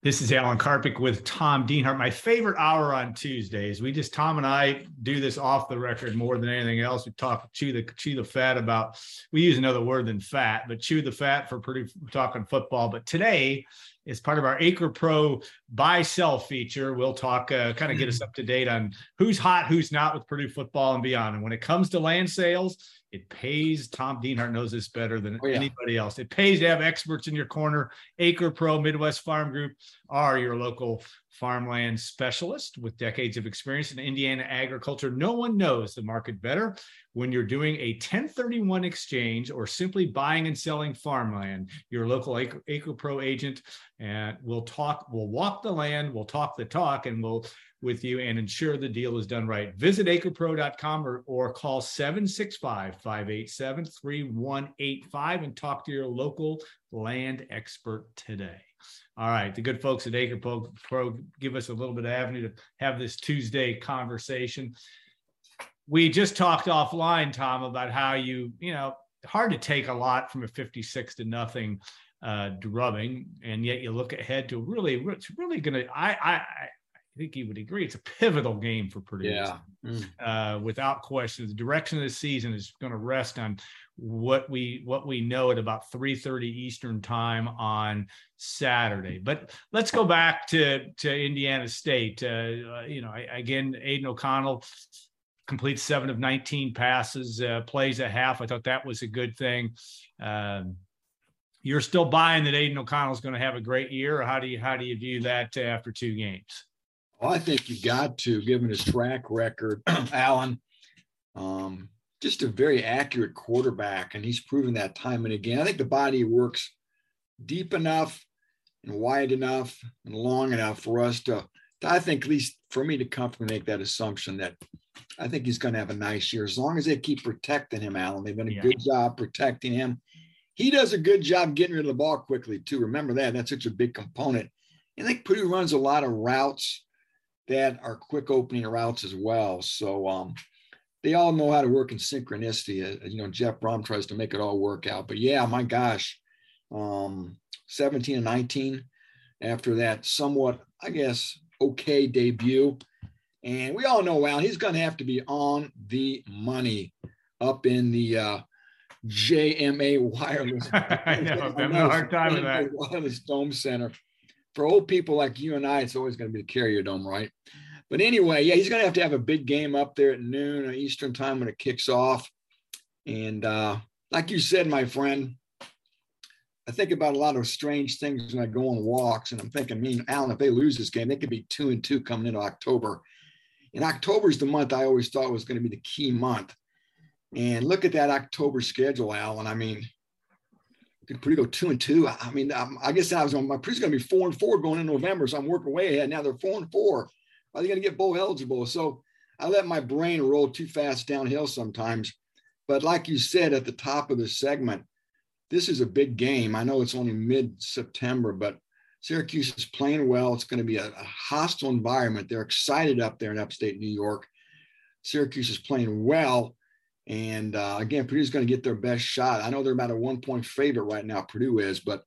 This is Alan Karpick with Tom Dienhart. My favorite hour on Tuesdays. We just, Tom and I do this off the record more than anything else. We talk, chew the fat about, we use another word than fat, but chew the fat for Purdue talking football. But today is part of our Acre Pro buy sell feature. We'll talk, kind of get us up to date on who's hot, who's not with Purdue football and beyond. And when it comes to land sales, it pays. Tom Dienhart knows this better than anybody else. It pays to have experts in your corner. Acre Pro, Midwest Farm Group are your local farmland specialist with decades of experience in Indiana agriculture. No one knows the market better. When you're doing a 1031 exchange or simply buying and selling farmland, your local Acre Pro agent and we'll walk the land, we'll talk the talk, and we'll with you and ensure the deal is done right. Visit acrepro.com or call 765-587-3185 and talk to your local land expert today. All right, the good folks at Acre Pro give us a little bit of avenue to have this Tuesday conversation. We just talked offline, Tom, about how you know, hard to take a lot from a 56-0 drubbing, and yet you look ahead to it's really going to, I think he would agree, it's a pivotal game for Purdue. Yeah. Without question, the direction of the season is going to rest on what we know at about 3:30 Eastern time on Saturday. But let's go back to Indiana State. Again, Aidan O'Connell completes 7 of 19 passes, plays a half. I thought that was a good thing. You're still buying that Aidan O'Connell is going to have a great year, or how do you view that after 2 games? Well, I think you got to, given his track record, Alan, just a very accurate quarterback, and he's proven that time and again. I think the body works deep enough and wide enough and long enough for us to I think, at least for me to comfortably make that assumption that I think he's going to have a nice year. As long as they keep protecting him, Alan, they've done a good job protecting him. He does a good job getting rid of the ball quickly, too. Remember that. That's such a big component. I think Purdue runs a lot of routes that are quick opening routes as well. So they all know how to work in synchronicity. Jeff Brohm tries to make it all work out. But, yeah, my gosh, 17 and 19 after that somewhat, I guess, okay debut. And we all know, Alan, he's going to have to be on the money up in the jma wireless. I know, I'm having a hard time with that. Wireless Dome Center. For old people like you and I, it's always going to be the Carrier Dome, right? But anyway, yeah, he's going to have a big game up there at noon or Eastern time when it kicks off. And like you said, my friend, I think about a lot of strange things when I go on walks, and I'm thinking, Alan, if they lose this game, they could be 2-2 coming into October. And October is the month I always thought was going to be the key month. And look at that October schedule, Alan. Could Purdue go 2-2? I guess Purdue's going to be 4-4 going into November, so I'm working way ahead. Now they're 4-4. Are they going to get bowl eligible? So I let my brain roll too fast downhill sometimes. But like you said at the top of the segment, this is a big game. I know it's only mid-September, but Syracuse is playing well. It's going to be a hostile environment. They're excited up there in upstate New York. Syracuse is playing well. And again, Purdue's going to get their best shot. I know they're about a 1-point favorite right now, Purdue is, but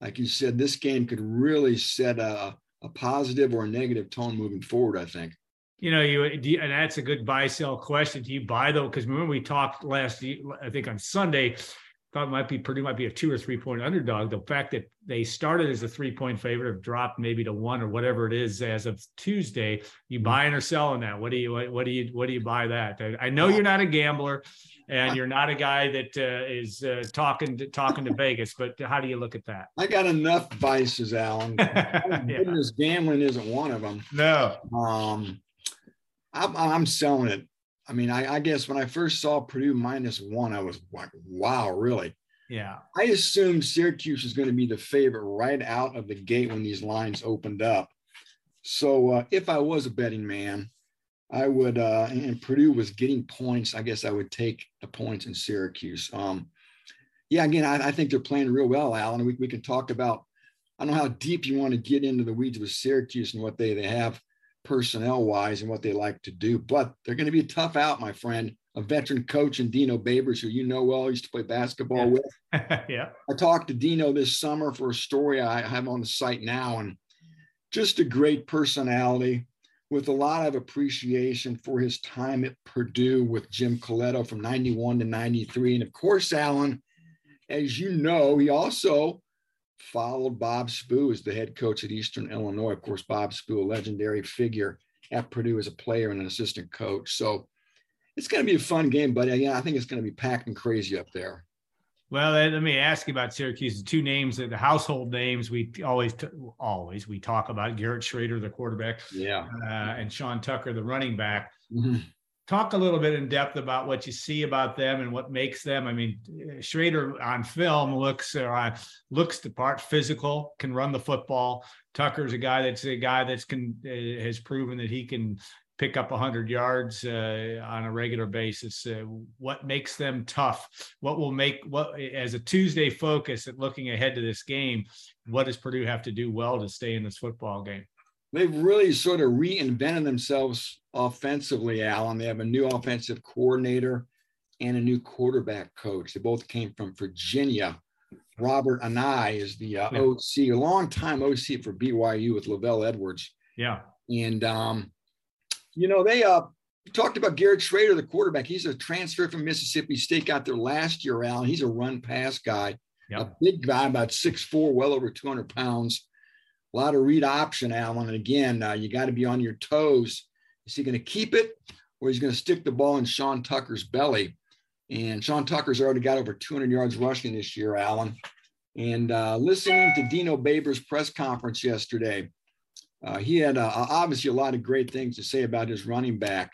like you said, this game could really set a positive or a negative tone moving forward, I think. And that's a good buy-sell question. Do you buy, though? Because remember we talked last year, I think on Sunday, thought Purdue might be a 2- or 3-point underdog. The fact that they started as a 3-point favorite have dropped maybe to 1 or whatever it is as of Tuesday. You buying or selling that? What do you buy that? I know you're not a gambler, and you're not a guy that is talking to Vegas, but how do you look at that? I got enough vices, Alan. Goodness, gambling isn't one of them. No. I'm selling it. I guess when I first saw Purdue -1, I was like, wow, really? Yeah. I assumed Syracuse was going to be the favorite right out of the gate when these lines opened up. So if I was a betting man, I would, and Purdue was getting points, I guess I would take the points in Syracuse. I think they're playing real well, Alan. We can talk about, I don't know how deep you want to get into the weeds with Syracuse and what they have personnel-wise and what they like to do, but they're going to be tough out, my friend. A veteran coach in Dino Babers, who you know well, used to play basketball with. Yeah. I talked to Dino this summer for a story I have on the site now, and just a great personality with a lot of appreciation for his time at Purdue with Jim Colletto from 91 to 93. And of course, Alan, as you know, he also followed Bob Spoo as the head coach at Eastern Illinois. Of course, Bob Spoo, a legendary figure at Purdue as a player and an assistant coach. So it's going to be a fun game, but yeah, I think it's going to be packed and crazy up there. Well, let me ask you about Syracuse. The two names, the household names, we always we talk about Garrett Shrader, the quarterback, and Sean Tucker, the running back. Mm-hmm. Talk a little bit in depth about what you see about them and what makes them. I mean, Shrader on film looks the part physical, can run the football. Tucker's a guy that has proven that he can pick up 100 yards on a regular basis. What makes them tough? As a Tuesday focus at looking ahead to this game, what does Purdue have to do well to stay in this football game? They've really sort of reinvented themselves offensively, Alan. They have a new offensive coordinator and a new quarterback coach. They both came from Virginia. Robert Anae is the OC, a longtime OC for BYU with LaVell Edwards. Yeah. And, you know, they talked about Garrett Shrader, the quarterback. He's a transfer from Mississippi State, got there last year, Alan. He's a run-pass guy, a big guy, about 6'4", well over 200 pounds. A lot of read option, Alan. And again, you got to be on your toes. Is he going to keep it, or he's going to stick the ball in Sean Tucker's belly? And Sean Tucker's already got over 200 yards rushing this year, Alan. And listening to Dino Babers' press conference yesterday, he had obviously a lot of great things to say about his running back.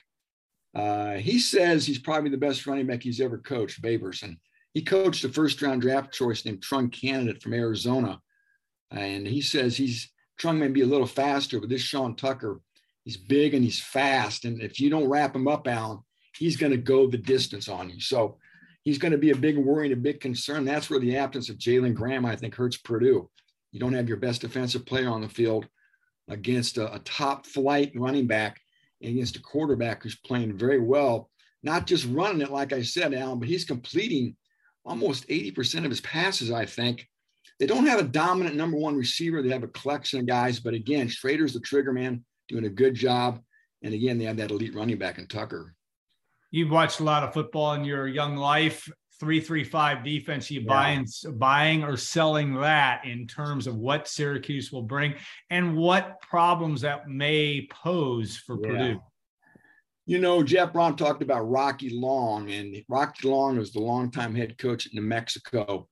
He says he's probably the best running back he's ever coached, Babers. And he coached a first-round draft choice named Trunk Candidate from Arizona. And he says Trunk may be a little faster, but this Sean Tucker, he's big and he's fast. And if you don't wrap him up, Alan, he's going to go the distance on you. So he's going to be a big worry and a big concern. That's where the absence of Jalen Graham, I think, hurts Purdue. You don't have your best defensive player on the field against a top flight running back, against a quarterback who's playing very well, not just running it, like I said, Alan, but he's completing almost 80% of his passes, I think. They don't have a dominant number one receiver. They have a collection of guys, but again, Shrader's the trigger man, doing a good job. And again, they have that elite running back in Tucker. You've watched a lot of football in your young life. 3-3-5 defense, buying or selling that in terms of what Syracuse will bring and what problems that may pose for Purdue. You know, Jeff Brohm talked about Rocky Long, and Rocky Long was the longtime head coach at New Mexico,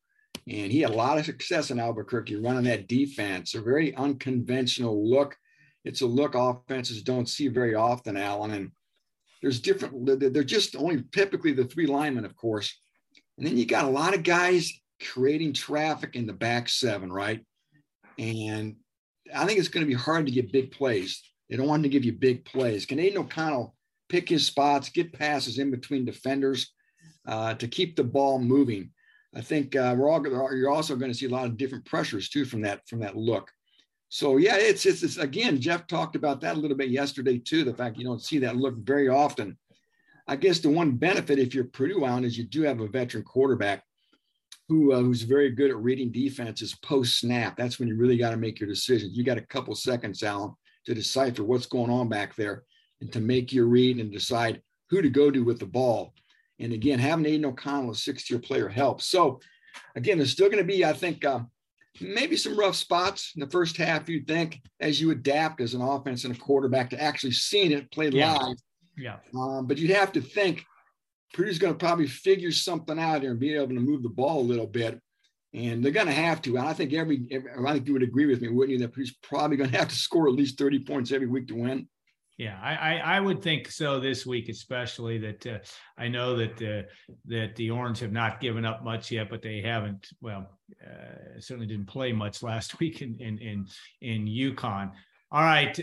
and he had a lot of success in Albuquerque running that defense, a very unconventional look. It's a look offenses don't see very often, Alan, and they're just only typically the three linemen, of course. And then you got a lot of guys creating traffic in the back seven, right? And I think it's going to be hard to get big plays. They don't want to give you big plays. Can Aidan O'Connell pick his spots, get passes in between defenders to keep the ball moving? I think you're also going to see a lot of different pressures too from that look. So yeah, it's again, Jeff talked about that a little bit yesterday too. The fact you don't see that look very often. I guess the one benefit if you're Purdue on is you do have a veteran quarterback who's very good at reading defenses post-snap. That's when you really got to make your decisions. You got a couple seconds, Alan, to decipher what's going on back there and to make your read and decide who to go to with the ball. And again, having Aidan O'Connell, a sixth-year player, helps. So, again, there's still going to be, I think, maybe some rough spots in the first half, you'd think, as you adapt as an offense and a quarterback to actually seeing it played live. Yeah. But you'd have to think Purdue's going to probably figure something out here and be able to move the ball a little bit. And they're going to have to. And I think I think you would agree with me, wouldn't you, that Purdue's probably going to have to score at least 30 points every week to win. Yeah, I would think so this week, especially that I know that the Orange have not given up much yet, but they haven't. Well, certainly didn't play much last week in UConn. All right,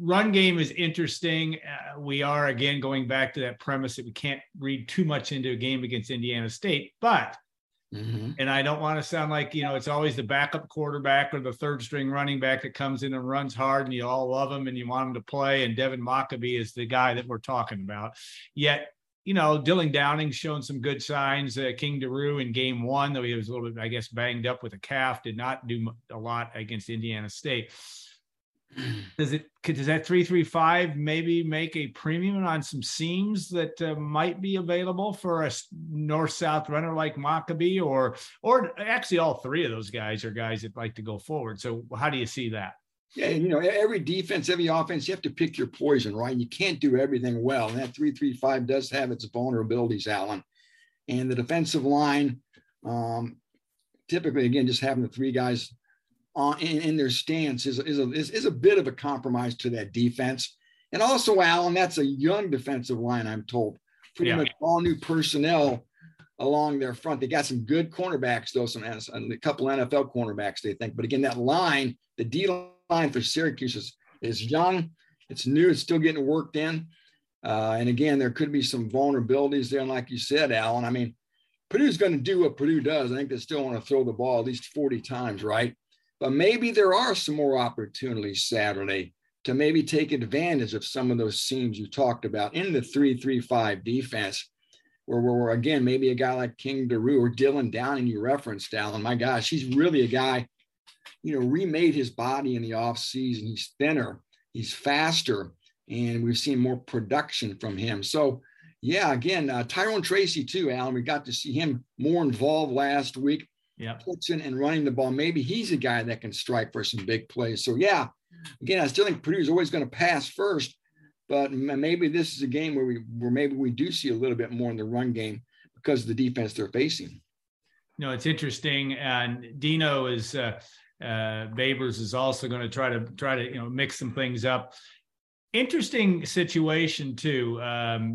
run game is interesting. We are, again, going back to that premise that we can't read too much into a game against Indiana State, but, and I don't want to sound like, you know, it's always the backup quarterback or the third-string running back that comes in and runs hard, and you all love him and you want him to play, and Devin Mockaby is the guy that we're talking about. Yet, you know, Dylan Downing's shown some good signs. King Doerue in game one, though he was a little bit, I guess, banged up with a calf, did not do a lot against Indiana State. Does that 335 maybe make a premium on some seams that might be available for a north-south runner like Maccabee, or actually all three of those guys are guys that like to go forward. So how do you see that? Yeah, you know, every defense, every offense, you have to pick your poison, right? And you can't do everything well. And that 335 does have its vulnerabilities, Alan. And the defensive line, typically, again, just having the three guys in their stance is a bit of a compromise to that defense. And also, Alan, that's a young defensive line, I'm told. Pretty much all new personnel along their front. They got some good cornerbacks, though, a couple NFL cornerbacks, they think. But again, that line, the D line for Syracuse is young. It's new. It's still getting worked in. And again, there could be some vulnerabilities there. And like you said, Alan, I mean, Purdue's going to do what Purdue does. I think they still want to throw the ball at least 40 times, right? But maybe there are some more opportunities Saturday to maybe take advantage of some of those seams you talked about in the 3-3-5 defense, where again, maybe a guy like King Doerue or Dylan Downing you referenced, Alan. My gosh, he's really a guy, you know, remade his body in the offseason. He's thinner, he's faster, and we've seen more production from him. So, yeah, again, Tyrone Tracy too, Alan. We got to see him more involved last week. Yeah, pitching and running the ball. Maybe he's a guy that can strike for some big plays. So, yeah, again, I still think Purdue's always going to pass first, but maybe this is a game where maybe we do see a little bit more in the run game because of the defense they're facing. No, it's interesting. And Dino is Babers is also going to try to mix some things up. Interesting situation too.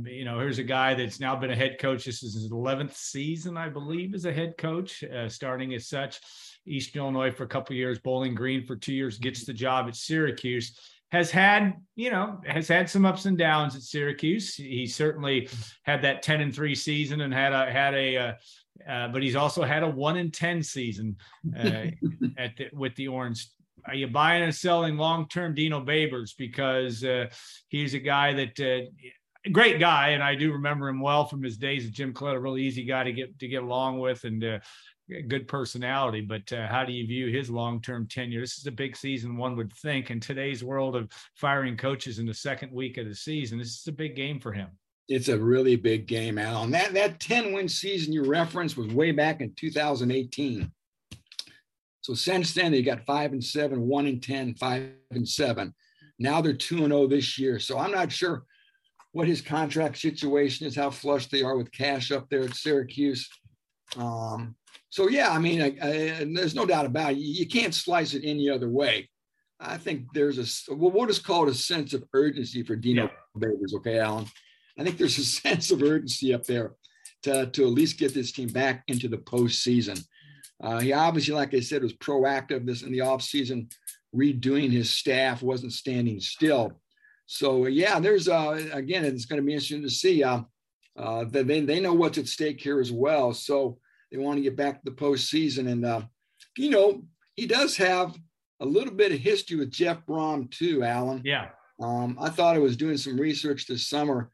Here's a guy that's now been a head coach. This is his 11th season, I believe, as a head coach, starting as such. Eastern Illinois for a couple of years, Bowling Green for 2 years, gets the job at Syracuse. Has had some ups and downs at Syracuse. He certainly had that 10-3 season and but he's also had a 1-10 season with the Orange. Are you buying and selling long-term Dino Babers? Because he's a guy that great guy, and I do remember him well from his days at Jim Colletto. Really easy guy to get along with, and good personality. But how do you view his long-term tenure? This is a big season, one would think, in today's world of firing coaches in the second week of the season. This is a big game for him. It's a really big game, Alan. That 10-win season you referenced was way back in 2018. So since then, they got 5-7, 1-10, 5-7. Now they're 2-0 this year. So I'm not sure what his contract situation is, how flush they are with cash up there at Syracuse. So, yeah, I mean, there's no doubt about it. You can't slice it any other way. I think there's we'll just call it a sense of urgency for Dino Babers, okay, Alan? I think there's a sense of urgency up there to at least get this team back into the postseason. He obviously, like I said, was proactive in the offseason, redoing his staff, wasn't standing still. So, yeah, there's, again, it's going to be interesting to see. They know what's at stake here as well. So they want to get back to the postseason. And, he does have a little bit of history with Jeff Brohm too, Alan. Yeah. I thought I was doing some research this summer.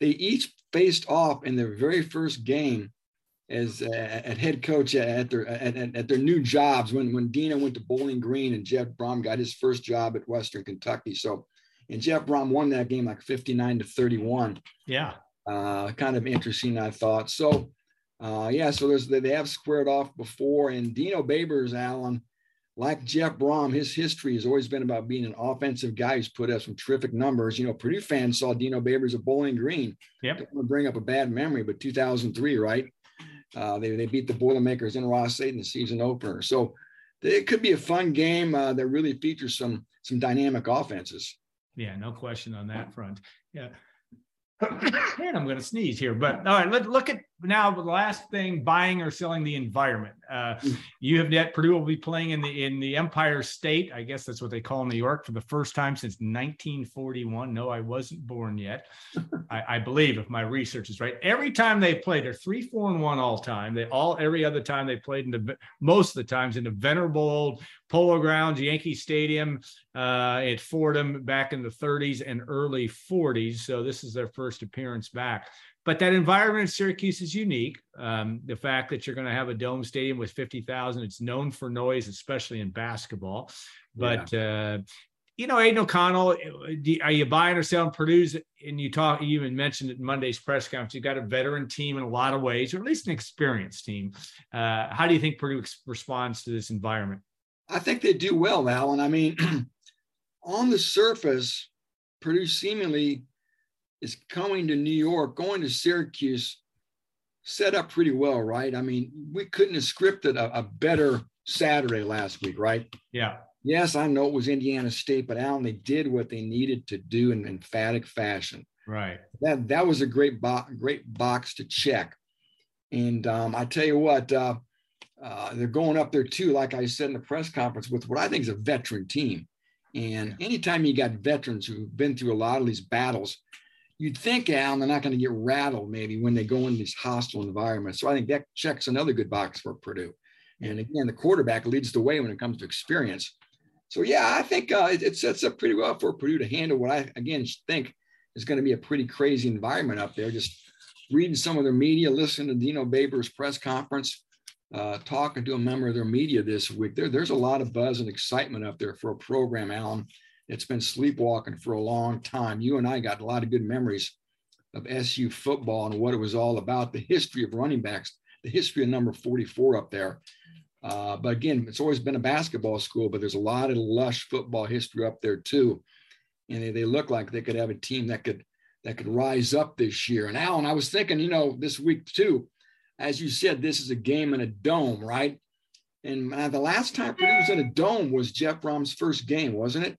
They each faced off in their very first game as at head coach at their new jobs when Dino went to Bowling Green and Jeff Brohm got his first job at Western Kentucky. So, and Jeff Brohm won that game like 59-31. Yeah. Kind of interesting, I thought. So, so they have squared off before. And Dino Babers, Alan, like Jeff Brohm, his history has always been about being an offensive guy who's put up some terrific numbers. You know, Purdue fans saw Dino Babers at Bowling Green. Yep. Don't want to bring up a bad memory, but 2003, right? They beat the Boilermakers in Ross State in the season opener. So it could be a fun game that really features some dynamic offenses. Yeah, no question on that front. Yeah. And I'm going to sneeze here, but all right, let's look at now the last thing, buying or selling the environment. Purdue will be playing in the Empire State. I guess that's what they call New York for the first time since 1941. No, I wasn't born yet. I believe, if my research is right. Every time they play, they're 3-4-1 all time. Every other time they played most of the times in the venerable old Polo Grounds, Yankee Stadium at Fordham back in the 30s and early 40s. So this is their first appearance back. But that environment in Syracuse is unique. The fact that you're going to have a dome stadium with 50,000, it's known for noise, especially in basketball. But you know, Aidan O'Connell, are you buying or selling Purdue's? And you even mentioned it in Monday's press conference, you've got a veteran team in a lot of ways, or at least an experienced team. How do you think Purdue responds to this environment? I think they do well, Alan. I mean, on the surface, Purdue seemingly is coming to New York, going to Syracuse, set up pretty well, right? I mean, we couldn't have scripted a better Saturday last week, right? Yeah. Yes, I know it was Indiana State, but Alan, they did what they needed to do in emphatic fashion. Right. That was a great box to check. And I tell you what, they're going up there too, like I said in the press conference, with what I think is a veteran team. And anytime you got veterans who've been through a lot of these battles, you'd think, Alan, they're not going to get rattled maybe when they go into these hostile environments. So I think that checks another good box for Purdue. And again, the quarterback leads the way when it comes to experience. So, yeah, I think it sets up pretty well for Purdue to handle what I, again, think is going to be a pretty crazy environment up there. Just reading some of their media, listening to Dino Babers' press conference, talking to a member of their media this week. There's a lot of buzz and excitement up there for a program, Alan. It's been sleepwalking for a long time. You and I got a lot of good memories of SU football and what it was all about, the history of running backs, the history of number 44 up there. But again, it's always been a basketball school, but there's a lot of lush football history up there too. And they look like they could have a team that could rise up this year. And Alan, I was thinking, you know, this week too, as you said, this is a game in a dome, right? And the last time Purdue was in a dome was Jeff Brohm's first game, wasn't it?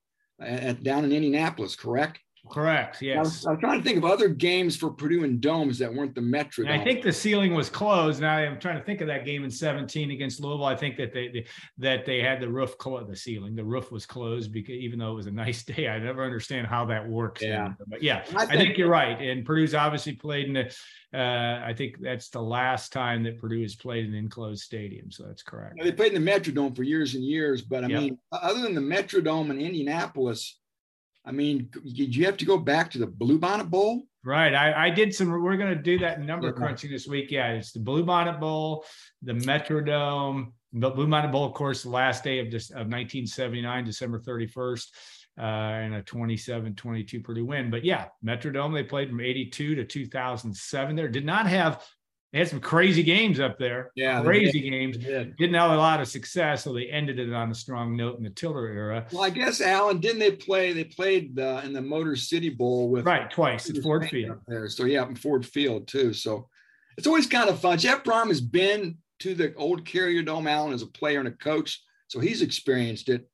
Down in Indianapolis, correct? Correct, yes. I was trying to think of other games for Purdue and domes that weren't the Metrodome. I think the ceiling was closed. Now I'm trying to think of that game in 17 against Louisville. I think that they had the roof, the ceiling. The roof was closed because even though it was a nice day, I never understand how that works. Yeah, but yeah, I think you're right. And Purdue's obviously played in the. I think that's the last time that Purdue has played in an enclosed stadium. So that's correct. You know, they played in the Metrodome for years and years, but I mean, other than the Metrodome in Indianapolis. I mean, did you have to go back to the Blue Bonnet Bowl? Right. I did some – we're going to do that number crunching this week. Yeah, it's the Blue Bonnet Bowl, the Metrodome, the Blue Bonnet Bowl, of course, the last day of 1979, December 31st, and a 27-22 Purdue win. But, yeah, Metrodome, they played from 82 to 2007 there. Did not have – they had some crazy games up there. Yeah, crazy games. Didn't have a lot of success, so they ended it on a strong note in the Tiller era. Well, I guess, Alan, didn't they play? They played in the Motor City Bowl with twice at Ford Field. There, so yeah, in Ford Field too. So it's always kind of fun. Jeff Brohm has been to the old Carrier Dome, Alan, as a player and a coach, so he's experienced it.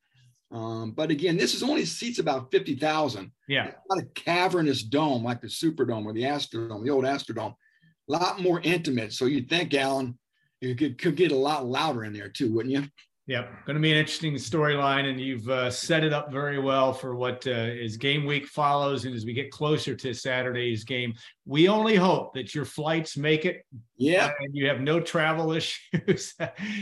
But again, this is only seats about 50,000. Yeah, it's not a cavernous dome like the Superdome or the Astrodome, the old Astrodome. A lot more intimate. So you'd think, Alan, you could get a lot louder in there too, wouldn't you? Yep. Going to be an interesting storyline, and you've set it up very well for what is game week follows. And as we get closer to Saturday's game, we only hope that your flights make it. Yeah. And you have no travel issues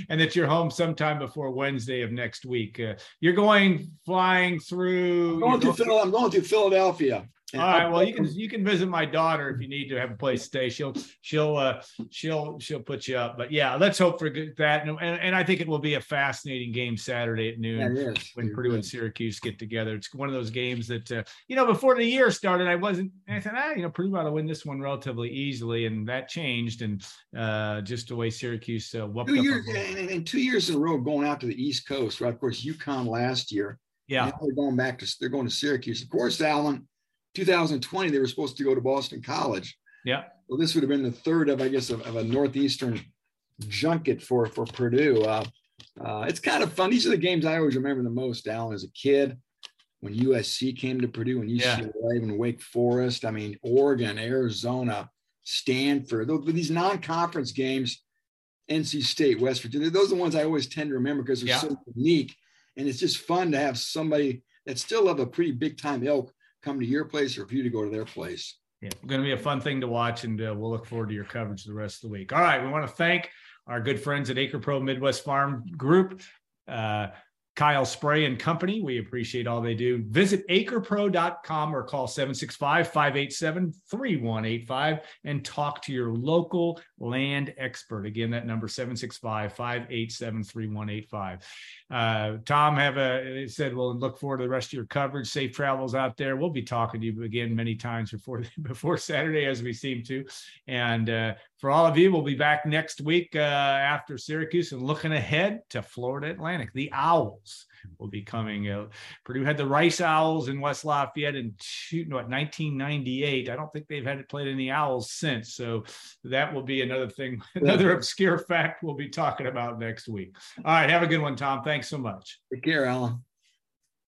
and that you're home sometime before Wednesday of next week. You're going flying through. I'm going to Philadelphia. All right. Well, you can visit my daughter if you need to have a place to stay. She'll put you up. But yeah, let's hope for that. And I think it will be a fascinating game Saturday at noon when Purdue and Syracuse get together. It's one of those games that before the year started, I said Purdue ought to win this one relatively easily, and that changed. And just the way Syracuse whooped up. And 2 years in a row going out to the East Coast, right? Of course, UConn last year. Yeah, now they're going to Syracuse. Of course, Alan. 2020, they were supposed to go to Boston College. Yeah. Well, this would have been the third of a Northeastern junket for Purdue. It's kind of fun. These are the games I always remember the most, Alan, as a kid, when USC came to Purdue and UCLA and Wake Forest. I mean, Oregon, Arizona, Stanford, these non-conference games, NC State, West Virginia, those are the ones I always tend to remember because they're so unique. And it's just fun to have somebody that's still of a pretty big-time ilk come to your place or for you to go to their place. Yeah, it's going to be a fun thing to watch, and we'll look forward to your coverage the rest of the week. All right, we want to thank our good friends at Acre Pro Midwest Farm Group, Kyle Spray and Company. We appreciate all they do. Visit acrepro.com or call 765-587-3185 and talk to your local land expert. Again, that number 765-587-3185. Tom, said, we'll look forward to the rest of your coverage. Safe travels out there. We'll be talking to you again many times before Saturday, as we seem to. And for all of you, we'll be back next week after Syracuse and looking ahead to Florida Atlantic. The Owls will be coming. Purdue had the Rice Owls in West Lafayette in 1998. I don't think they've played any Owls since. So that will be another thing, another obscure fact we'll be talking about next week. All right. Have a good one, Tom. Thanks so much. Take care, Alan.